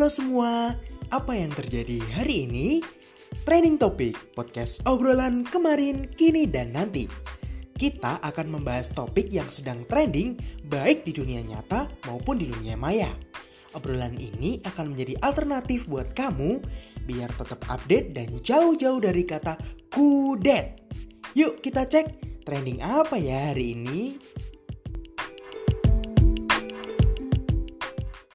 Halo semua, apa yang terjadi hari ini? Trending Topic, podcast obrolan kemarin, kini, dan nanti. Kita akan membahas topik yang sedang trending baik di dunia nyata maupun di dunia maya. Obrolan ini akan menjadi alternatif buat kamu biar tetap update dan jauh-jauh dari kata kudet. Yuk kita cek trending apa ya hari ini.